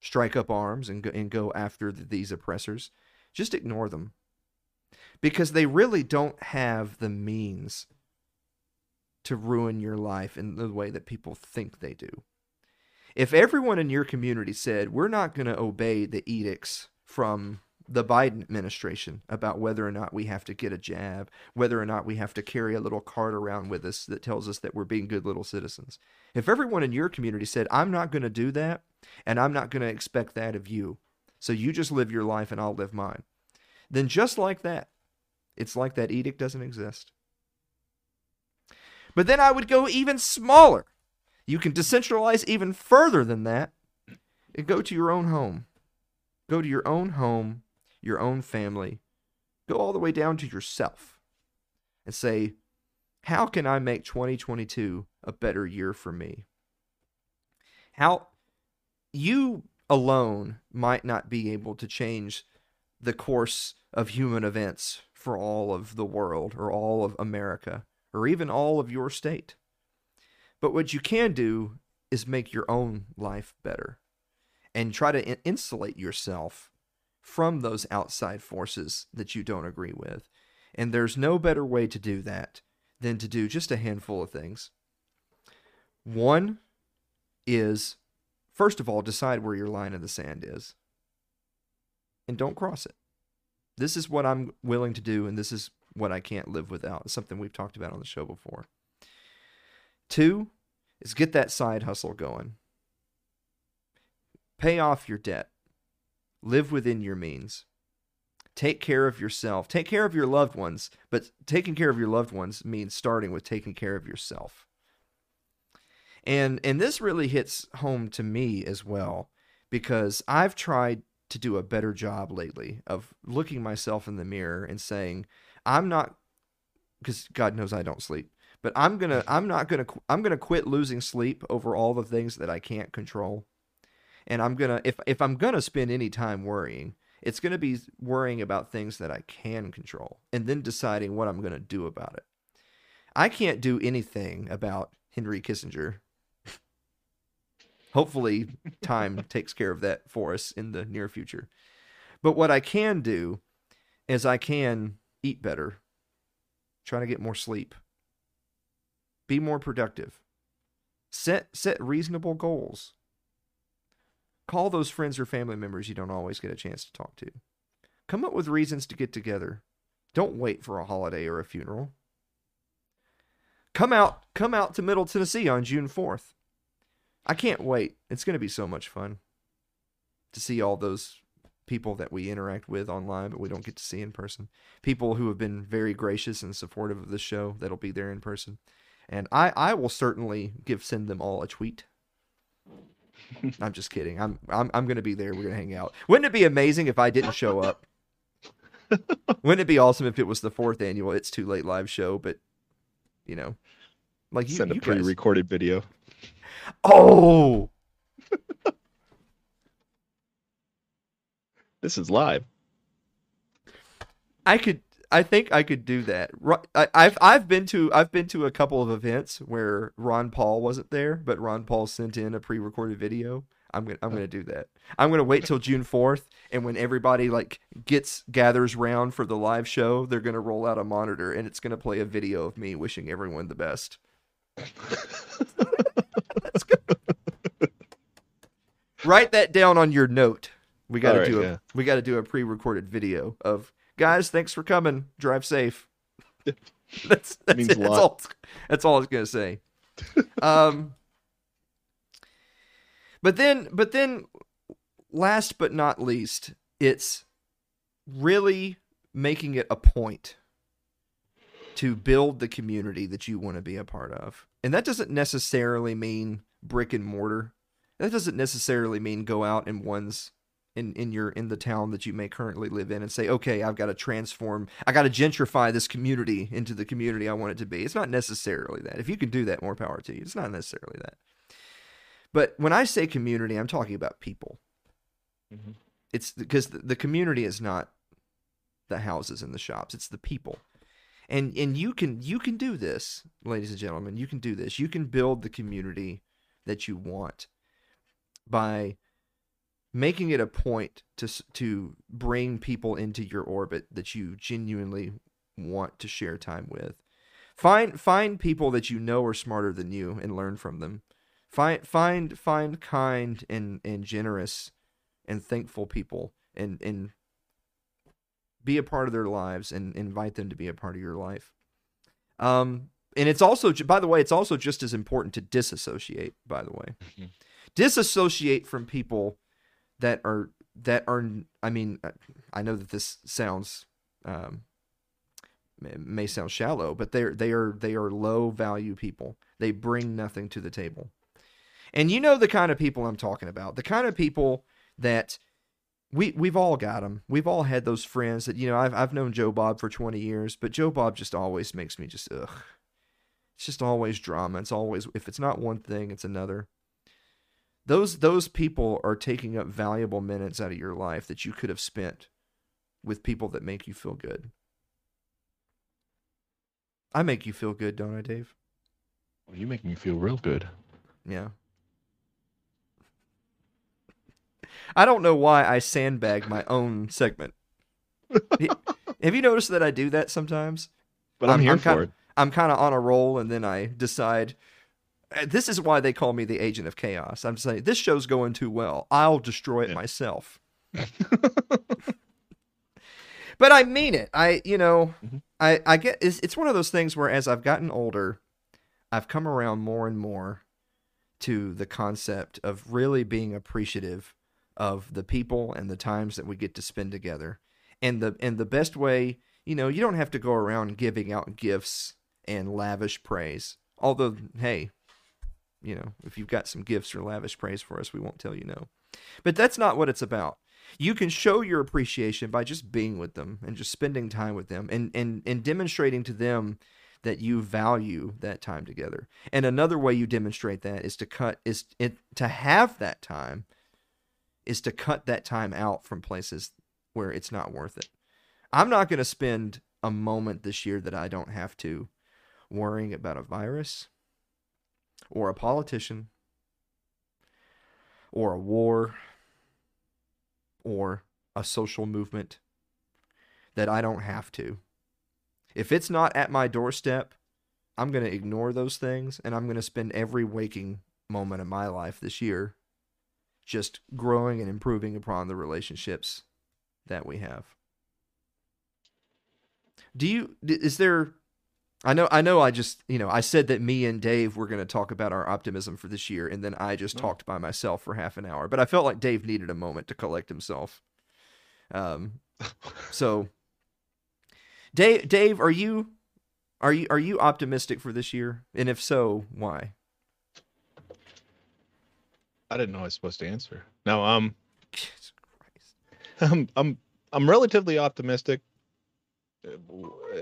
strike up arms and go, and go after the, these oppressors. Just ignore them, because they really don't have the means to ruin your life in the way that people think they do. If everyone in your community said, we're not going to obey the edicts from the Biden administration about whether or not we have to get a jab, whether or not we have to carry a little card around with us that tells us that we're being good little citizens. If everyone in your community said, I'm not going to do that, and I'm not going to expect that of you, so you just live your life and I'll live mine, then just like that, it's like that edict doesn't exist. But then I would go even smaller. You can decentralize even further than that and go to your own home. Go to your own home, your own family. Go all the way down to yourself and say, how can I make twenty twenty-two a better year for me? How you alone might not be able to change the course of human events for all of the world or all of America, or even all of your state. But what you can do is make your own life better and try to in- insulate yourself from those outside forces that you don't agree with. And there's no better way to do that than to do just a handful of things. One is, first of all, decide where your line in the sand is and don't cross it. This is what I'm willing to do, and this is what I can't live without. It's something we've talked about on the show before. Two is get that side hustle going. Pay off your debt. Live within your means. Take care of yourself. Take care of your loved ones, but taking care of your loved ones means starting with taking care of yourself. And and this really hits home to me as well, because I've tried to do a better job lately of looking myself in the mirror and saying, I'm not, because God knows I don't sleep, but I'm going to, I'm not going to, I'm going to quit losing sleep over all the things that I can't control. And I'm going to, if if I'm going to spend any time worrying, it's going to be worrying about things that I can control and then deciding what I'm going to do about it. I can't do anything about Henry Kissinger. Hopefully time takes care of that for us in the near future. But what I can do is I can eat better, try to get more sleep, be more productive, set set reasonable goals, call those friends or family members you don't always get a chance to talk to, come up with reasons to get together, don't wait for a holiday or a funeral, come out, come out to Middle Tennessee on June fourth. I can't wait. It's going to be so much fun to see all those people that we interact with online, but we don't get to see in person. People who have been very gracious and supportive of the show that'll be there in person. And I, I will certainly give, send them all a tweet. I'm just kidding. I'm, I'm, I'm going to be there. We're going to hang out. Wouldn't it be amazing if I didn't show up? Wouldn't it be awesome if it was the fourth annual It's Too Late live show, but you know, like you, send a you pre-recorded guys... video. Oh, this is live. I could, I think I could do that. I, I've, I've been to, I've been to a couple of events where Ron Paul wasn't there, but Ron Paul sent in a pre-recorded video. I'm gonna, I'm gonna do that. I'm gonna wait till June fourth, and when everybody like gets gathers round for the live show, they're gonna roll out a monitor, and it's gonna play a video of me wishing everyone the best. That's good. Write that down on your note. We got to right, do a yeah. we got to do a pre-recorded video of guys. Thanks for coming. Drive safe. That's that's, it. that's all. That's all I was gonna say. Um, But then, but then, last but not least, it's really making it a point to build the community that you want to be a part of. And that doesn't necessarily mean brick and mortar. That doesn't necessarily mean go out in one's in, in your in the town that you may currently live in and say, okay, I've got to transform, I got to gentrify this community into the community I want it to be. It's not necessarily that. If you can do that, more power to you. It's not necessarily that. But when I say community, I'm talking about people. Mm-hmm. It's because the, the community is not the houses and the shops. It's the people. And and you can you can do this, ladies and gentlemen. You can do this. You can build the community that you want by making it a point to to bring people into your orbit that you genuinely want to share time with. Find find people that you know are smarter than you and learn from them. Find find find kind and, and generous and thankful people and and be a part of their lives and invite them to be a part of your life. Um, and it's also, by the way, it's also just as important to disassociate, by the way. Mm-hmm. Disassociate from people that are, that are, I mean, I know that this sounds, um, may sound shallow, but they're, they are, they are low value people. They bring nothing to the table. And you know the kind of people I'm talking about, the kind of people that, We we've all got them. We've all had those friends that, you know, I've I've known Joe Bob for twenty years, but Joe Bob just always makes me just ugh. It's just always drama. It's always, if it's not one thing, it's another. Those those people are taking up valuable minutes out of your life that you could have spent with people that make you feel good. I make you feel good, don't I, Dave? Well, you make me feel real good. Yeah. I don't know why I sandbag my own segment. Have you noticed that I do that sometimes? But I'm, I'm here I'm for kinda, it. I'm kind of on a roll, and then I decide, this is why they call me the agent of chaos. I'm saying, this show's going too well. I'll destroy it yeah. myself. But I mean it. I, you know, mm-hmm. I, I get, it's, it's one of those things where as I've gotten older, I've come around more and more to the concept of really being appreciative of the people and the times that we get to spend together. And the and the best way, you know, you don't have to go around giving out gifts and lavish praise. Although, hey, you know, if you've got some gifts or lavish praise for us, we won't tell you no. But that's not what it's about. You can show your appreciation by just being with them and just spending time with them and and, and demonstrating to them that you value that time together. And another way you demonstrate that is to cut is it, to have that time is to cut that time out from places where it's not worth it. I'm not going to spend a moment this year that I don't have to worrying about a virus or a politician or a war or a social movement that I don't have to. If it's not at my doorstep, I'm going to ignore those things, and I'm going to spend every waking moment of my life this year just growing and improving upon the relationships that we have. Do you, is there, I know, I know I just, you know, I said that me and Dave were going to talk about our optimism for this year. And then I just no. talked by myself for half an hour, but I felt like Dave needed a moment to collect himself. Um, so Dave, Dave, are you, are you, are you optimistic for this year? And if so, why? I didn't know I was supposed to answer. No, um, Jesus Christ. I'm, I'm, I'm relatively optimistic.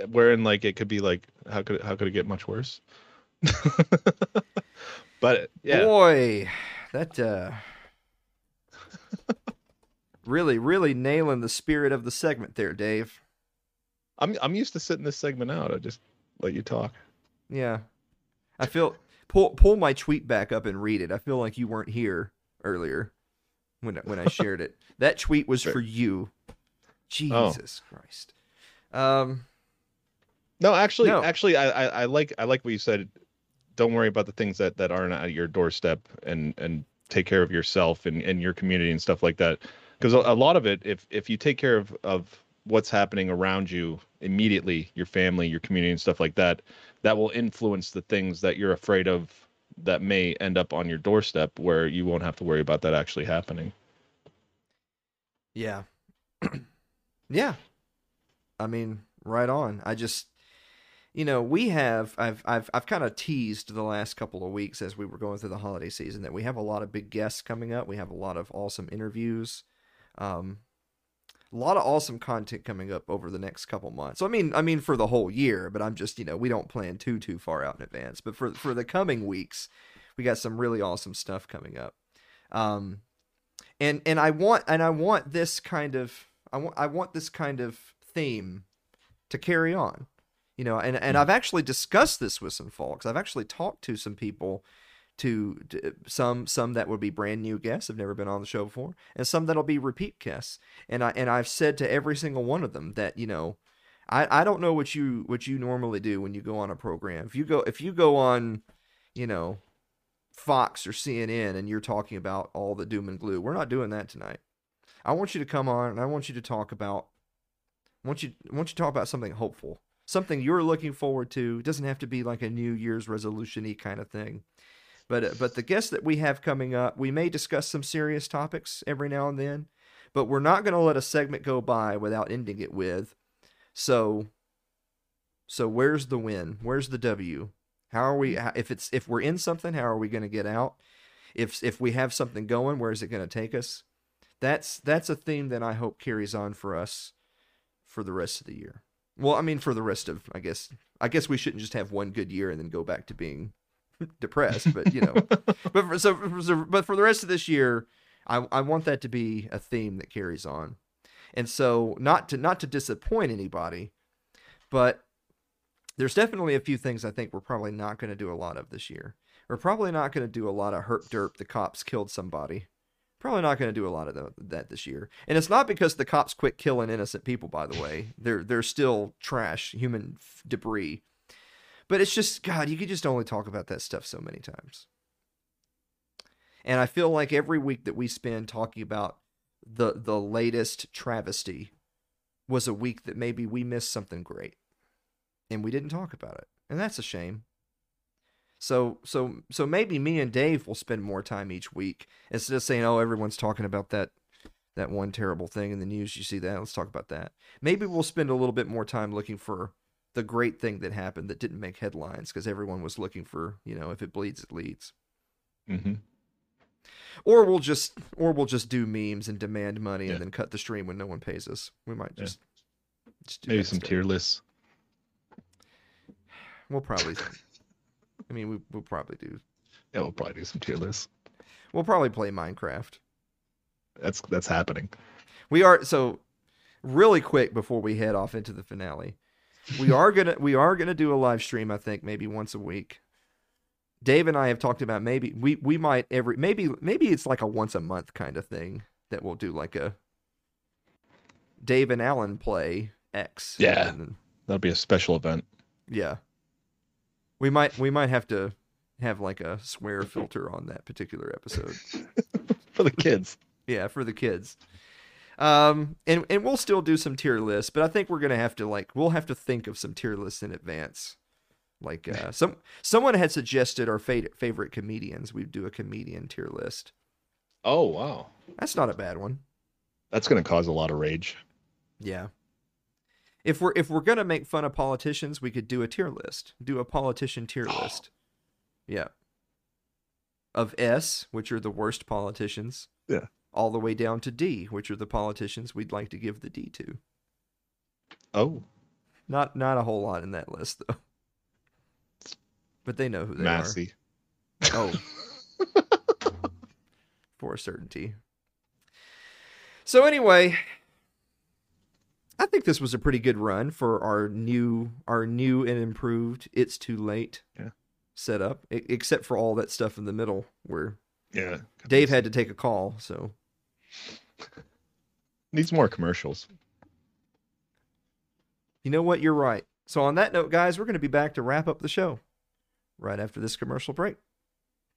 Wherein, like, it could be like, how could, how could it get much worse? But yeah, boy, that uh, really, really nailing the spirit of the segment there, Dave. I'm, I'm used to sitting this segment out. I just let you talk. Yeah, I feel. Pull pull my tweet back up and read it. I feel like you weren't here earlier when when I shared it. That tweet was for you. Jesus oh. Christ. Um, no, actually, no. actually, I, I, I like I like what you said. Don't worry about the things that, that aren't at your doorstep, and, and take care of yourself and, and your community and stuff like that. Because a lot of it, if if you take care of, of what's happening around you immediately, your family, your community, and stuff like that, that will influence the things that you're afraid of that may end up on your doorstep where you won't have to worry about that actually happening. Yeah. Yeah. I mean, right on. I just, you know, we have, I've, I've, I've kind of teased the last couple of weeks as we were going through the holiday season that we have a lot of big guests coming up. We have a lot of awesome interviews, um, a lot of awesome content coming up over the next couple months. So, I mean, I mean for the whole year, but I'm just, you know, we don't plan too, too far out in advance, but for, for the coming weeks, we got some really awesome stuff coming up. Um, and, and I want, and I want this kind of, I want, I want this kind of theme to carry on. You know, and, and I've actually discussed this with some folks. I've actually talked to some people, to, to some some that would be brand new guests, have never been on the show before, and some that'll be repeat guests. And I and I've said to every single one of them that, you know, I, I don't know what you what you normally do when you go on a program. If you go if you go on, you know, Fox or C N N and you're talking about all the doom and gloom, we're not doing that tonight. I want you to come on and I want you to talk about I want you I want you to talk about something hopeful. Something you're looking forward to. It doesn't have to be like a New Year's resolution-y kind of thing. But but the guests that we have coming up, we may discuss some serious topics every now and then, but we're not going to let a segment go by without ending it with, so so where's the win? Where's the W? How are we, if it's if we're in something, how are we going to get out? If if we have something going, where is it going to take us? That's that's a theme that I hope carries on for us for the rest of the year. Well, I mean, for the rest of, I guess, I guess we shouldn't just have one good year and then go back to being depressed. But you know, but for, so, but for the rest of this year, I I want that to be a theme that carries on. And so, not to not to disappoint anybody, but there's definitely a few things I think we're probably not going to do a lot of this year. We're probably not going to do a lot of herp derp. The cops killed somebody. Probably not going to do a lot of that this year. And it's not because the cops quit killing innocent people, by the way. They're, they're still trash, human f- debris. But it's just, God, you could just only talk about that stuff so many times. And I feel like every week that we spend talking about the the latest travesty was a week that maybe we missed something great. And we didn't talk about it. And that's a shame. So so so maybe me and Dave will spend more time each week instead of saying, oh, everyone's talking about that that one terrible thing in the news. You see that? Let's talk about that. Maybe we'll spend a little bit more time looking for the great thing that happened that didn't make headlines because everyone was looking for, you know, if it bleeds, it leads. Mm-hmm. Or we'll just or we'll just do memes and demand money yeah. and then cut the stream when no one pays us. We might just, yeah. just do maybe some tier lists. We'll probably. I mean, we, we'll probably do. Yeah, we'll probably do some tier lists. We'll probably play Minecraft. That's that's happening. We are so really quick before we head off into the finale. We are gonna we are gonna do a live stream. I think maybe once a week. Dave and I have talked about maybe we, we might every maybe maybe it's like a once a month kind of thing that we'll do like a Dave and Alan play X. Yeah, then, that'll be a special event. Yeah. We might we might have to have like a swear filter on that particular episode for the kids. Yeah, for the kids. Um, and and we'll still do some tier lists, but I think we're gonna have to like we'll have to think of some tier lists in advance. Like uh, some someone had suggested our favorite favorite comedians. We'd do a comedian tier list. Oh wow, that's not a bad one. That's gonna cause a lot of rage. Yeah. If we're if we're gonna make fun of politicians, we could do a tier list. Do a politician tier oh. list. Yeah. Of S, which are the worst politicians. Yeah. All the way down to D, which are the politicians we'd like to give the D to. Oh. Not not a whole lot in that list though. But they know who they Massey. are. Oh. For a certainty. So anyway. I think this was a pretty good run for our new, our new and improved It's Too Late yeah. setup, I- except for all that stuff in the middle where yeah, Dave had to take a call. So needs more commercials. You know what? You're right. So on that note, guys, we're going to be back to wrap up the show right after this commercial break.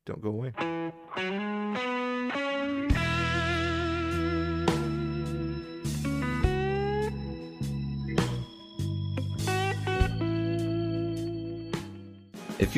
Don't go away. If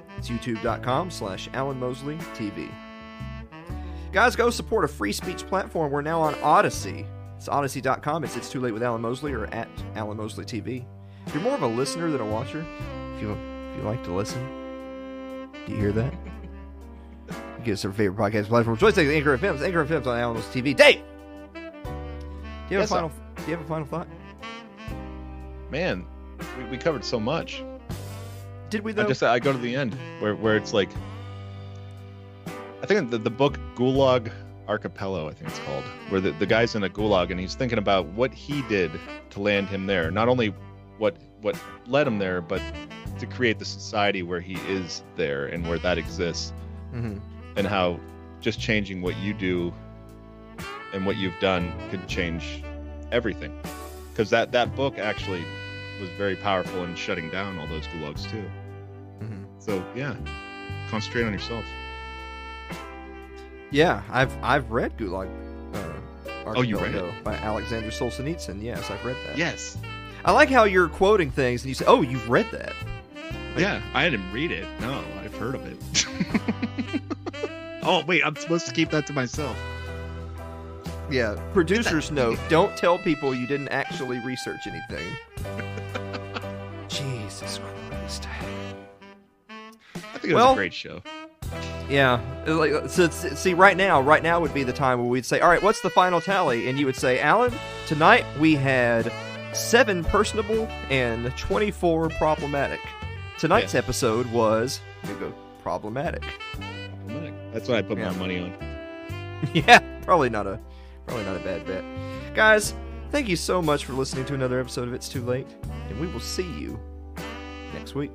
It's youtube.com slash Alan Mosley TV. Guys, go support a free speech platform. We're now on Odyssey. It's odyssey dot com. It's It's Too Late with Alan Mosley or at Alan Mosley T V. If you're more of a listener than a watcher, if you, if you like to listen, do you hear that? Give us our favorite podcast platform. Join us at Anchor F M. Anchor F M's on Alan Mosley T V. Dave! Do you, have yes, a final, do you have a final thought? Man, we, we covered so much. Did we, though? I, just, I go to the end, where where it's like... I think the, the book Gulag Archipelago, I think it's called, where the, the guy's in a gulag, and he's thinking about what he did to land him there. Not only what what led him there, but to create the society where he is there and where that exists. Mm-hmm. And how just changing what you do and what you've done could change everything, because that that book actually was very powerful in shutting down all those gulags too. Mm-hmm. So yeah, concentrate on yourself. Yeah, I've I've read Gulag. Uh, oh, you read it? By Alexander Solzhenitsyn. Yes, I've read that. Yes, I like how you're quoting things and you say, "Oh, you've read that." Like, yeah, I didn't read it. No, I've heard of it. Oh wait, I'm supposed to keep that to myself. Yeah, producer's note, don't tell people you didn't actually research anything. Jesus Christ. I think it well, was a great show. Yeah. Like, so, see, right now, right now would be the time where we'd say, all right, what's the final tally? And you would say, Alan, tonight we had seven personable and twenty-four problematic. Tonight's yeah. episode was you go, problematic. Problematic. That's what I put yeah. my money on. Yeah, probably not a... Probably not a bad bet. Guys, thank you so much for listening to another episode of It's Too Late, and we will see you next week.